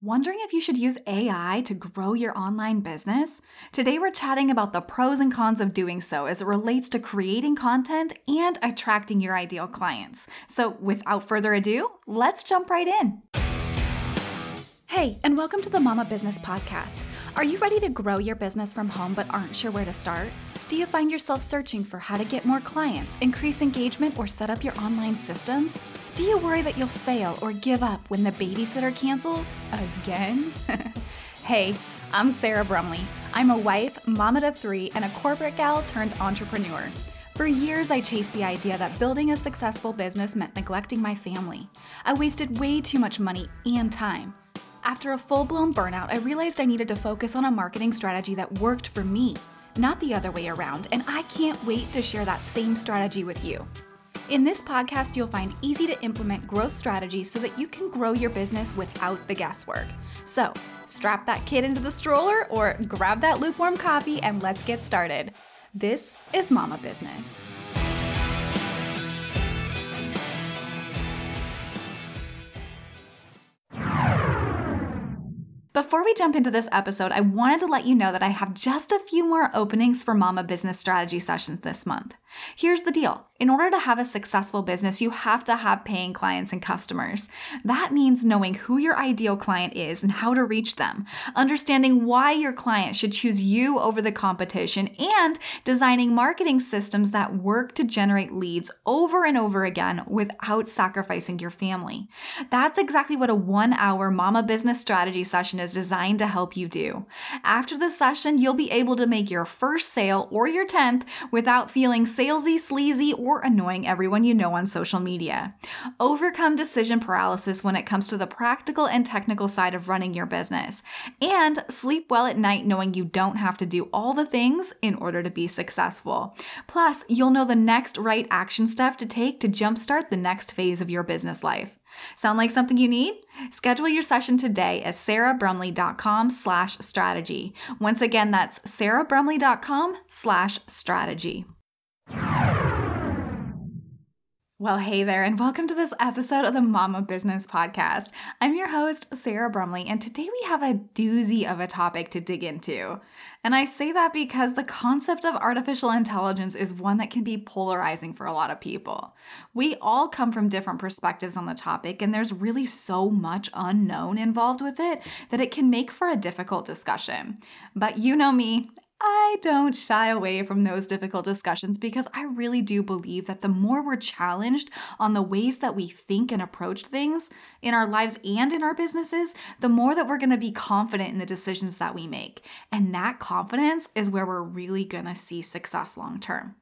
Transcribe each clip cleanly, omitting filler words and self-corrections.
Wondering if you should use AI to grow your online business? Today we're chatting about the pros and cons of doing so as it relates to creating content and attracting your ideal clients. So without further ado, let's jump right in. Hey, and welcome to the Mama Business Podcast. Are you ready to grow your business from home but aren't sure where to start? Do you find yourself searching for how to get more clients, increase engagement, or set up your online systems? Do you worry that you'll fail or give up when the babysitter cancels again? Hey, I'm Sarah Brumley. I'm a wife, mama to three, and a corporate gal turned entrepreneur. For years, I chased the idea that building a successful business meant neglecting my family. I wasted way too much money and time. After a full-blown burnout, I realized I needed to focus on a marketing strategy that worked for me, not the other way around, and I can't wait to share that same strategy with you. In this podcast, you'll find easy to implement growth strategies so that you can grow your business without the guesswork. So strap that kid into the stroller or grab that lukewarm coffee and let's get started. This is Mama Business. Before we jump into this episode, I wanted to let you know that I have just a few more openings for Mama Business Strategy sessions this month. Here's the deal. In order to have a successful business, you have to have paying clients and customers. That means knowing who your ideal client is and how to reach them, understanding why your client should choose you over the competition, and designing marketing systems that work to generate leads over and over again without sacrificing your family. That's exactly what a 1-hour Mama Business Strategy session is designed to help you do. After the session, you'll be able to make your first sale or your 10th without feeling salesy, sleazy, or annoying everyone you know on social media. Overcome decision paralysis when it comes to the practical and technical side of running your business. And sleep well at night knowing you don't have to do all the things in order to be successful. Plus, you'll know the next right action step to take to jumpstart the next phase of your business life. Sound like something you need? Schedule your session today at sarahbrumley.com/strategy. Once again, that's sarahbrumley.com/strategy. Well, hey there, and welcome to this episode of the Mama Business Podcast. I'm your host, Sarah Brumley, and today we have a doozy of a topic to dig into. And I say that because the concept of artificial intelligence is one that can be polarizing for a lot of people. We all come from different perspectives on the topic, and there's really so much unknown involved with it that it can make for a difficult discussion. But you know me. I don't shy away from those difficult discussions because I really do believe that the more we're challenged on the ways that we think and approach things in our lives and in our businesses, the more that we're going to be confident in the decisions that we make. And that confidence is where we're really going to see success long term.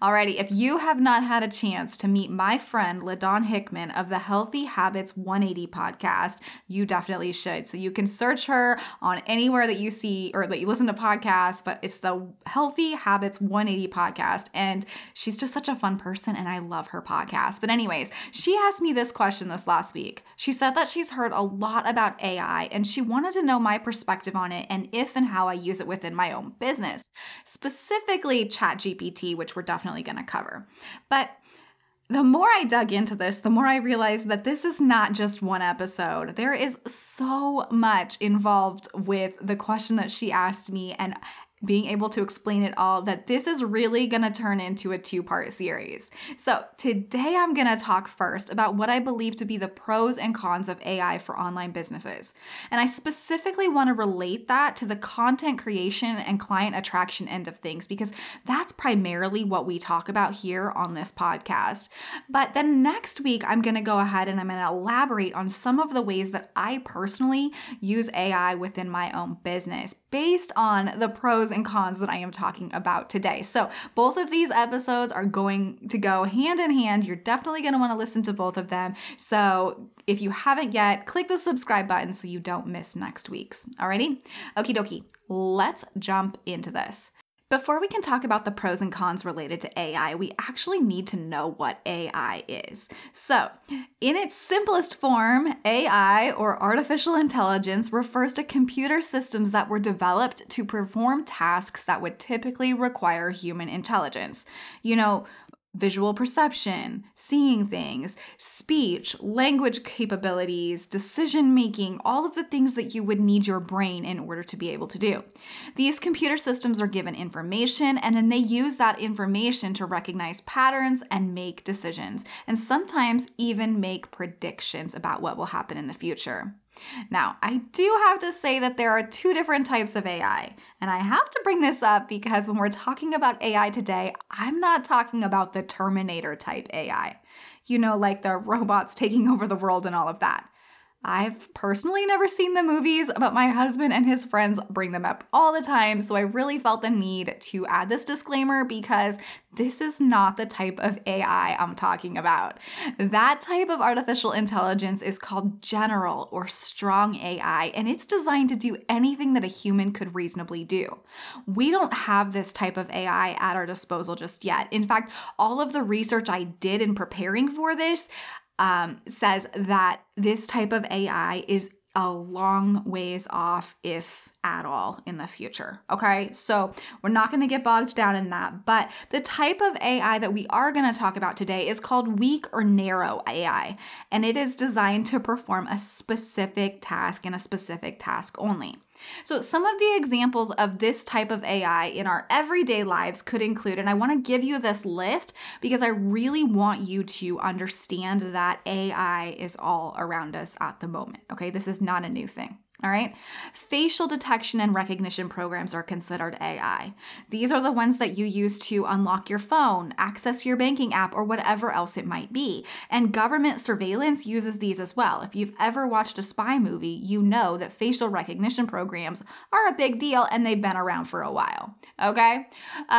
Alrighty, if you have not had a chance to meet my friend LaDawn Hickman of the Healthy Habits 180 podcast, you definitely should. So you can search her on anywhere that you see or that you listen to podcasts, but it's the Healthy Habits 180 podcast. And she's just such a fun person and I love her podcast. But anyways, she asked me this question this last week. She said that she's heard a lot about AI and she wanted to know my perspective on it and if and how I use it within my own business, specifically ChatGPT, which we're definitely going to cover. But the more I dug into this, the more I realized that this is not just one episode. There is so much involved with the question that she asked me and being able to explain it all that this is really going to turn into a 2-part series. So today I'm going to talk first about what I believe to be the pros and cons of AI for online businesses. And I specifically want to relate that to the content creation and client attraction end of things because that's primarily what we talk about here on this podcast. But then next week I'm going to go ahead and I'm going to elaborate on some of the ways that I personally use AI within my own business based on the pros and cons that I am talking about today. So both of these episodes are going to go hand in hand. You're definitely going to want to listen to both of them. So if you haven't yet, click the subscribe button so you don't miss next week's. Alrighty? Okie dokie. Let's jump into this. Before we can talk about the pros and cons related to AI, we actually need to know what AI is. So, in its simplest form, AI or artificial intelligence refers to computer systems that were developed to perform tasks that would typically require human intelligence. You know, visual perception, seeing things, speech, language capabilities, decision-making, all of the things that you would need your brain in order to be able to do. These computer systems are given information, and then they use that information to recognize patterns and make decisions, and sometimes even make predictions about what will happen in the future. Now, I do have to say that there are two different types of AI, and I have to bring this up because when we're talking about AI today, I'm not talking about the Terminator type AI, you know, like the robots taking over the world and all of that. I've personally never seen the movies, but my husband and his friends bring them up all the time, so I really felt the need to add this disclaimer because this is not the type of AI I'm talking about. That type of artificial intelligence is called general or strong AI, and it's designed to do anything that a human could reasonably do. We don't have this type of AI at our disposal just yet. In fact, all of the research I did in preparing for this says that this type of AI is a long ways off, if at all, in the future, okay? So we're not gonna get bogged down in that, but the type of AI that we are gonna talk about today is called weak or narrow AI, and it is designed to perform a specific task and a specific task only. So some of the examples of this type of AI in our everyday lives could include, and I want to give you this list because I really want you to understand that AI is all around us at the moment, okay? This is not a new thing. All right. Facial detection and recognition programs are considered AI. These are the ones that you use to unlock your phone, access your banking app, or whatever else it might be. And government surveillance uses these as well. If you've ever watched a spy movie, you know that facial recognition programs are a big deal and they've been around for a while. Okay.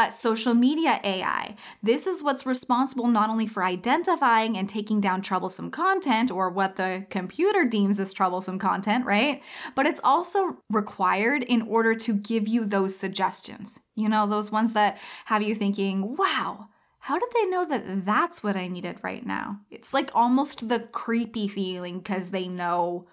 Social media AI. This is what's responsible not only for identifying and taking down troublesome content or what the computer deems as troublesome content, right? But it's also required in order to give you those suggestions, you know, those ones that have you thinking, wow, how did they know that that's what I needed right now? It's like almost the creepy feeling because they know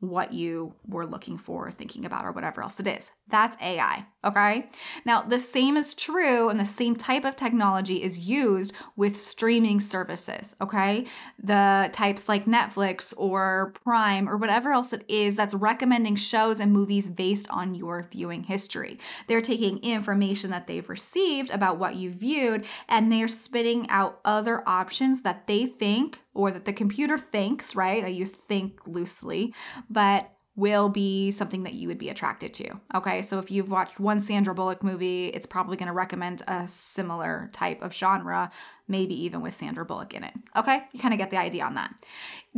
what you were looking for or thinking about or whatever else it is. That's AI, okay? Now, the same is true and the same type of technology is used with streaming services, okay? The types like Netflix or Prime or whatever else it is that's recommending shows and movies based on your viewing history. They're taking information that they've received about what you viewed and they're spitting out other options that they think or that the computer thinks, right? I use think loosely, but will be something that you would be attracted to, okay? So if you've watched one Sandra Bullock movie, it's probably gonna recommend a similar type of genre, maybe even with Sandra Bullock in it, okay? You kind of get the idea on that.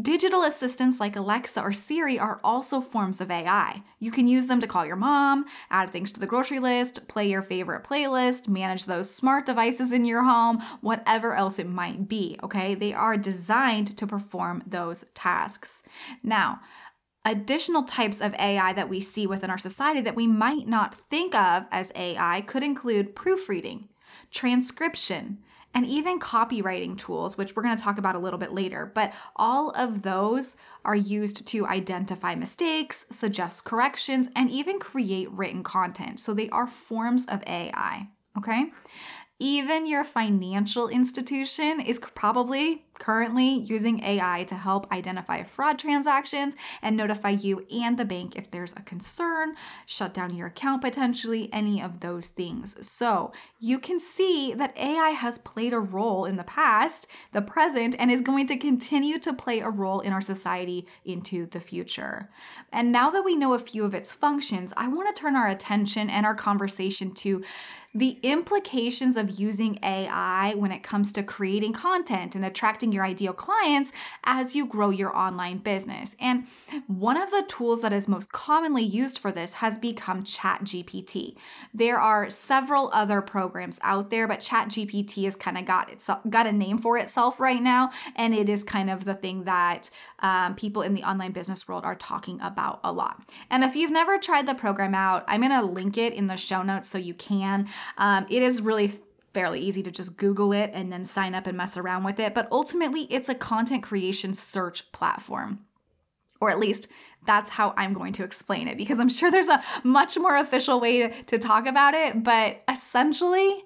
Digital assistants like Alexa or Siri are also forms of AI. You can use them to call your mom, add things to the grocery list, play your favorite playlist, manage those smart devices in your home, whatever else it might be, okay? They are designed to perform those tasks. Now, additional types of AI that we see within our society that we might not think of as AI could include proofreading, transcription, and even copywriting tools, which we're going to talk about a little bit later. But all of those are used to identify mistakes, suggest corrections, and even create written content. So they are forms of AI, okay? Even your financial institution is probably currently using AI to help identify fraud transactions and notify you and the bank if there's a concern, shut down your account potentially, any of those things. So you can see that AI has played a role in the past, the present, and is going to continue to play a role in our society into the future. And now that we know a few of its functions, I want to turn our attention and our conversation to the implications of using AI when it comes to creating content and attracting your ideal clients as you grow your online business. And one of the tools that is most commonly used for this has become ChatGPT. There are several other programs out there, but ChatGPT has kind of got a name for itself right now, and it is kind of the thing that people in the online business world are talking about a lot. And if you've never tried the program out, I'm going to link it in the show notes so you can. It is really fairly easy to just Google it and then sign up and mess around with it. But ultimately, it's a content creation search platform, or at least that's how I'm going to explain it because I'm sure there's a much more official way to talk about it. But essentially,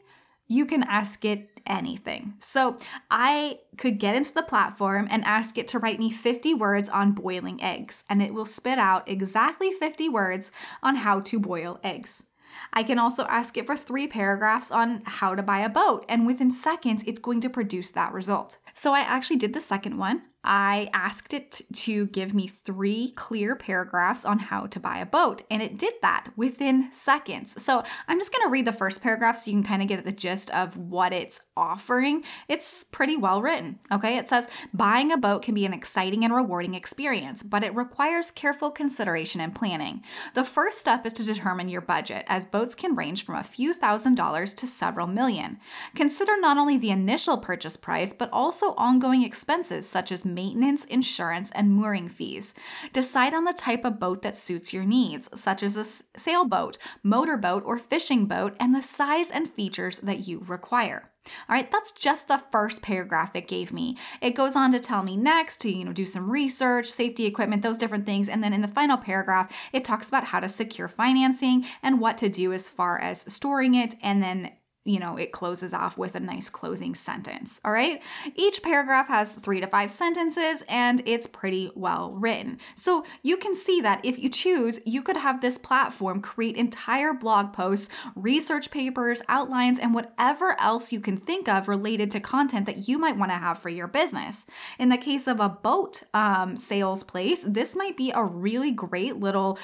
you can ask it anything. So I could get into the platform and ask it to write me 50 words on boiling eggs, and it will spit out exactly 50 words on how to boil eggs. I can also ask it for 3 paragraphs on how to buy a boat, and within seconds, it's going to produce that result. So I actually did the second one. I asked it to give me 3 clear paragraphs on how to buy a boat, and it did that within seconds. So I'm just going to read the first paragraph so you can kind of get the gist of what it's offering. It's pretty well written, okay? It says, buying a boat can be an exciting and rewarding experience, but it requires careful consideration and planning. The first step is to determine your budget, as boats can range from a few $1,000s to several million. Consider not only the initial purchase price, but also ongoing expenses such as maintenance, insurance, and mooring fees. Decide on the type of boat that suits your needs, such as a sailboat, motorboat, or fishing boat, and the size and features that you require. All right, that's just the first paragraph it gave me. It goes on to tell me next to, do some research, safety equipment, those different things. And then in the final paragraph, it talks about how to secure financing and what to do as far as storing it, and then it closes off with a nice closing sentence, all right? Each paragraph has 3 to 5 sentences, and it's pretty well written. So you can see that if you choose, you could have this platform create entire blog posts, research papers, outlines, and whatever else you can think of related to content that you might want to have for your business. In the case of a boat sales place, this might be a really great little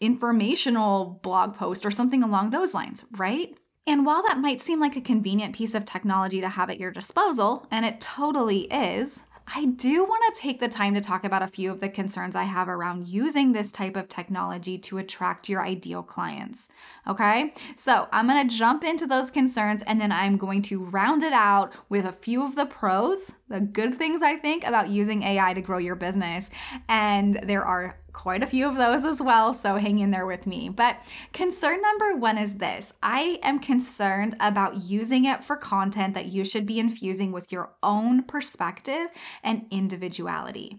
informational blog post or something along those lines, right? And while that might seem like a convenient piece of technology to have at your disposal, and it totally is, I do want to take the time to talk about a few of the concerns I have around using this type of technology to attract your ideal clients, okay? So I'm going to jump into those concerns, and then I'm going to round it out with a few of the pros, the good things I think about using AI to grow your business. And there are quite a few of those as well, so hang in there with me. But concern number one is this. I am concerned about using it for content that you should be infusing with your own perspective and individuality.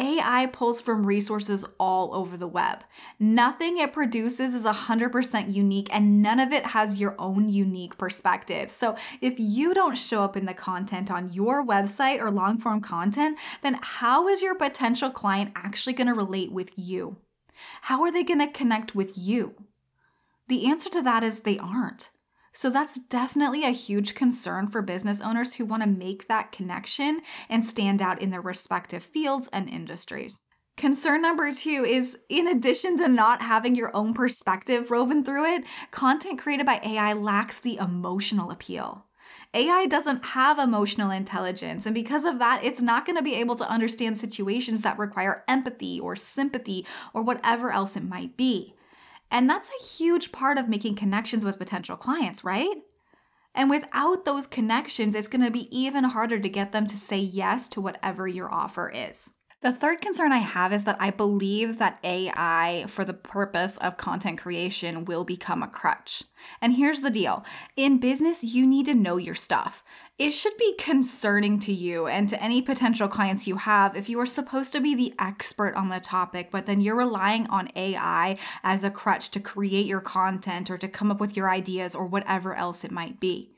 AI pulls from resources all over the web. Nothing it produces is 100% unique, and none of it has your own unique perspective. So if you don't show up in the content on your website or long form content, then how is your potential client actually going to relate with you? How are they going to connect with you? The answer to that is they aren't. So that's definitely a huge concern for business owners who want to make that connection and stand out in their respective fields and industries. Concern number two is, in addition to not having your own perspective woven through it, content created by AI lacks the emotional appeal. AI doesn't have emotional intelligence, and because of that, it's not going to be able to understand situations that require empathy or sympathy or whatever else it might be. And that's a huge part of making connections with potential clients, right? And without those connections, it's going to be even harder to get them to say yes to whatever your offer is. The third concern I have is that I believe that AI for the purpose of content creation will become a crutch. And here's the deal. In business, you need to know your stuff. It should be concerning to you and to any potential clients you have if you are supposed to be the expert on the topic, but then you're relying on AI as a crutch to create your content or to come up with your ideas or whatever else it might be.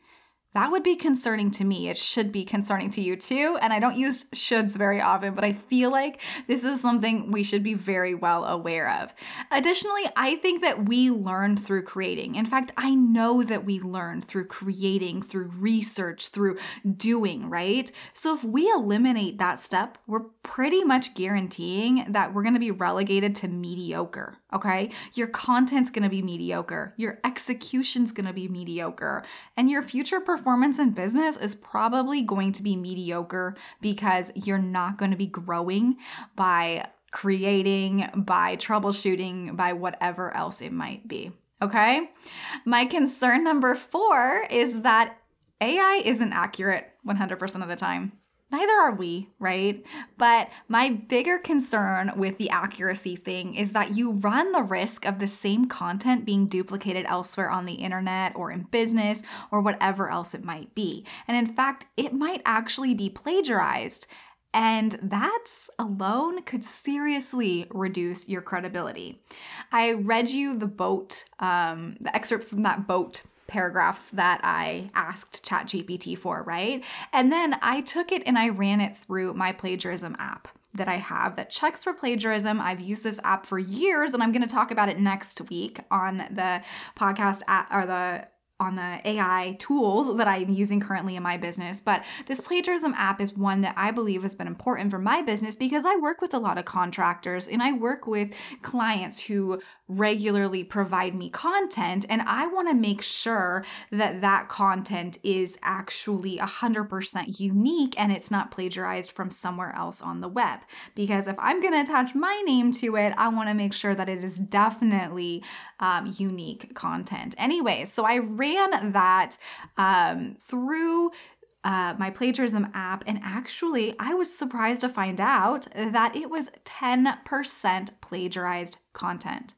That would be concerning to me. It should be concerning to you too. And I don't use shoulds very often, but I feel like this is something we should be very well aware of. Additionally, I think that we learn through creating. In fact, I know that we learn through creating, through research, through doing, right? So if we eliminate that step, we're pretty much guaranteeing that we're going to be relegated to mediocre, okay? Your content's going to be mediocre. Your execution's going to be mediocre. And your future performance in business is probably going to be mediocre because you're not going to be growing by creating, by troubleshooting, by whatever else it might be. Okay? My concern number 4 is that AI isn't accurate 100% of the time. Neither are we, right? But my bigger concern with the accuracy thing is that you run the risk of the same content being duplicated elsewhere on the internet or in business or whatever else it might be. And in fact, it might actually be plagiarized. And that alone could seriously reduce your credibility. I read you the excerpt from that boat paragraphs that I asked ChatGPT for, right? And then I took it and I ran it through my plagiarism app that I have that checks for plagiarism. I've used this app for years, and I'm going to talk about it next week on the podcast on the AI tools that I'm using currently in my business. But this plagiarism app is one that I believe has been important for my business because I work with a lot of contractors and I work with clients who regularly provide me content, and I want to make sure that that content is actually 100% unique and it's not plagiarized from somewhere else on the web. Because if I'm going to attach my name to it, I want to make sure that it is definitely unique content. Anyway, so I ran that through my plagiarism app, and actually I was surprised to find out that it was 10% plagiarized content.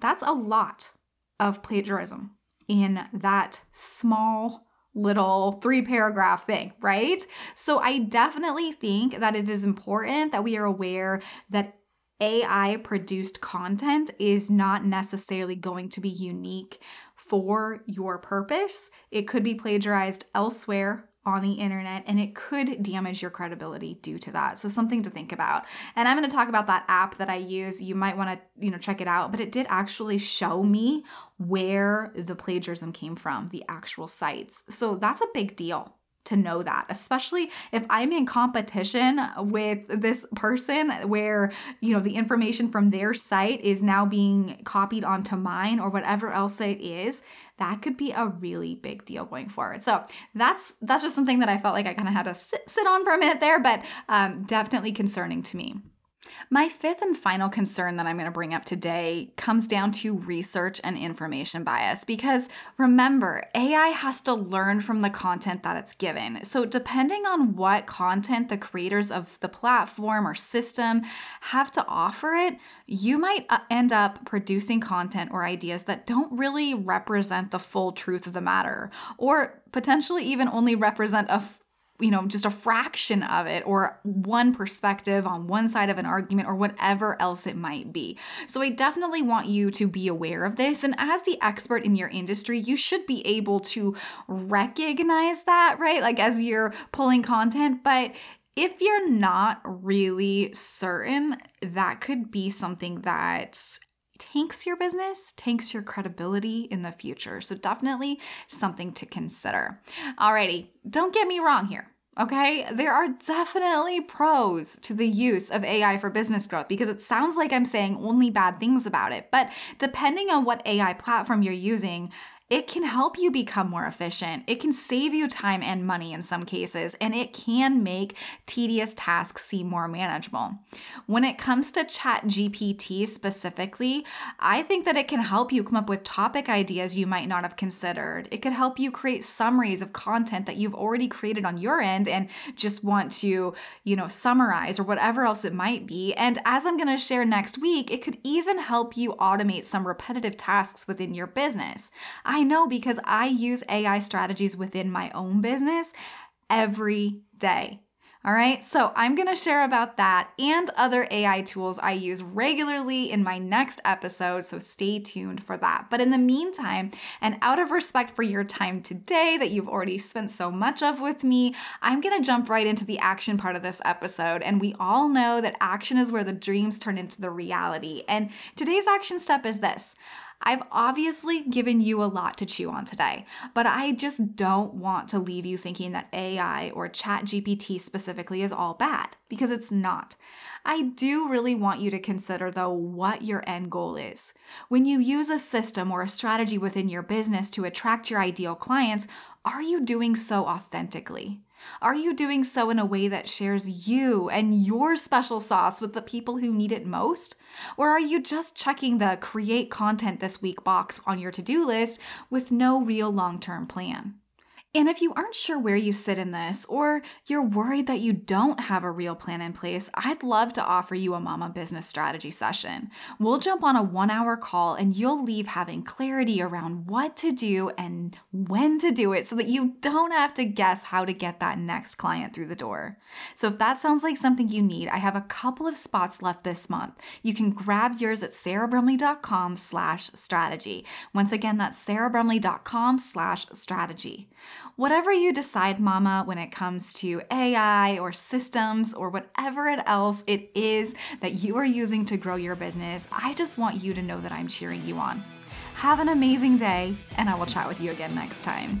That's a lot of plagiarism in that small little 3-paragraph thing, right? So I definitely think that it is important that we are aware that AI-produced content is not necessarily going to be unique for your purpose. It could be plagiarized elsewhere on the internet, and it could damage your credibility due to that. So something to think about. And I'm going to talk about that app that I use. You might want to, check it out, but it did actually show me where the plagiarism came from, the actual sites. So that's a big deal to know that, especially if I'm in competition with this person where, the information from their site is now being copied onto mine or whatever else it is. That could be a really big deal going forward. So that's just something that I felt like I kind of had to sit on for a minute there, but definitely concerning to me. My fifth and final concern that I'm going to bring up today comes down to research and information bias, because remember, AI has to learn from the content that it's given. So depending on what content the creators of the platform or system have to offer it, you might end up producing content or ideas that don't really represent the full truth of the matter, or potentially even only represent a just a fraction of it, or one perspective on one side of an argument, or whatever else it might be. So I definitely want you to be aware of this. And as the expert in your industry, you should be able to recognize that, right? Like as you're pulling content, but if you're not really certain, that could be something that tanks your business, tanks your credibility in the future. So definitely something to consider. Alrighty, don't get me wrong here, okay? There are definitely pros to the use of AI for business growth, because it sounds like I'm saying only bad things about it. But depending on what AI platform you're using, it can help you become more efficient. It can save you time and money in some cases, and it can make tedious tasks seem more manageable. When it comes to ChatGPT specifically, I think that it can help you come up with topic ideas you might not have considered. It could help you create summaries of content that you've already created on your end and just want to, summarize or whatever else it might be. And as I'm going to share next week, it could even help you automate some repetitive tasks within your business. I know, because I use AI strategies within my own business every day. All right, so I'm going to share about that and other AI tools I use regularly in my next episode, so stay tuned for that. But in the meantime, and out of respect for your time today that you've already spent so much of with me, I'm going to jump right into the action part of this episode. And we all know that action is where the dreams turn into the reality. And today's action step is this. I've obviously given you a lot to chew on today, but I just don't want to leave you thinking that AI or ChatGPT specifically is all bad, because it's not. I do really want you to consider, though, what your end goal is. When you use a system or a strategy within your business to attract your ideal clients, are you doing so authentically? Are you doing so in a way that shares you and your special sauce with the people who need it most? Or are you just checking the create content this week box on your to-do list with no real long-term plan? And if you aren't sure where you sit in this, or you're worried that you don't have a real plan in place, I'd love to offer you a Mama Business Strategy session. We'll jump on a 1-hour call and you'll leave having clarity around what to do and when to do it so that you don't have to guess how to get that next client through the door. So if that sounds like something you need, I have a couple of spots left this month. You can grab yours at sarahbrumley.com/strategy. Once again, that's sarahbrumley.com/strategy. Whatever you decide, Mama, when it comes to AI or systems or whatever else it is that you are using to grow your business, I just want you to know that I'm cheering you on. Have an amazing day, and I will chat with you again next time.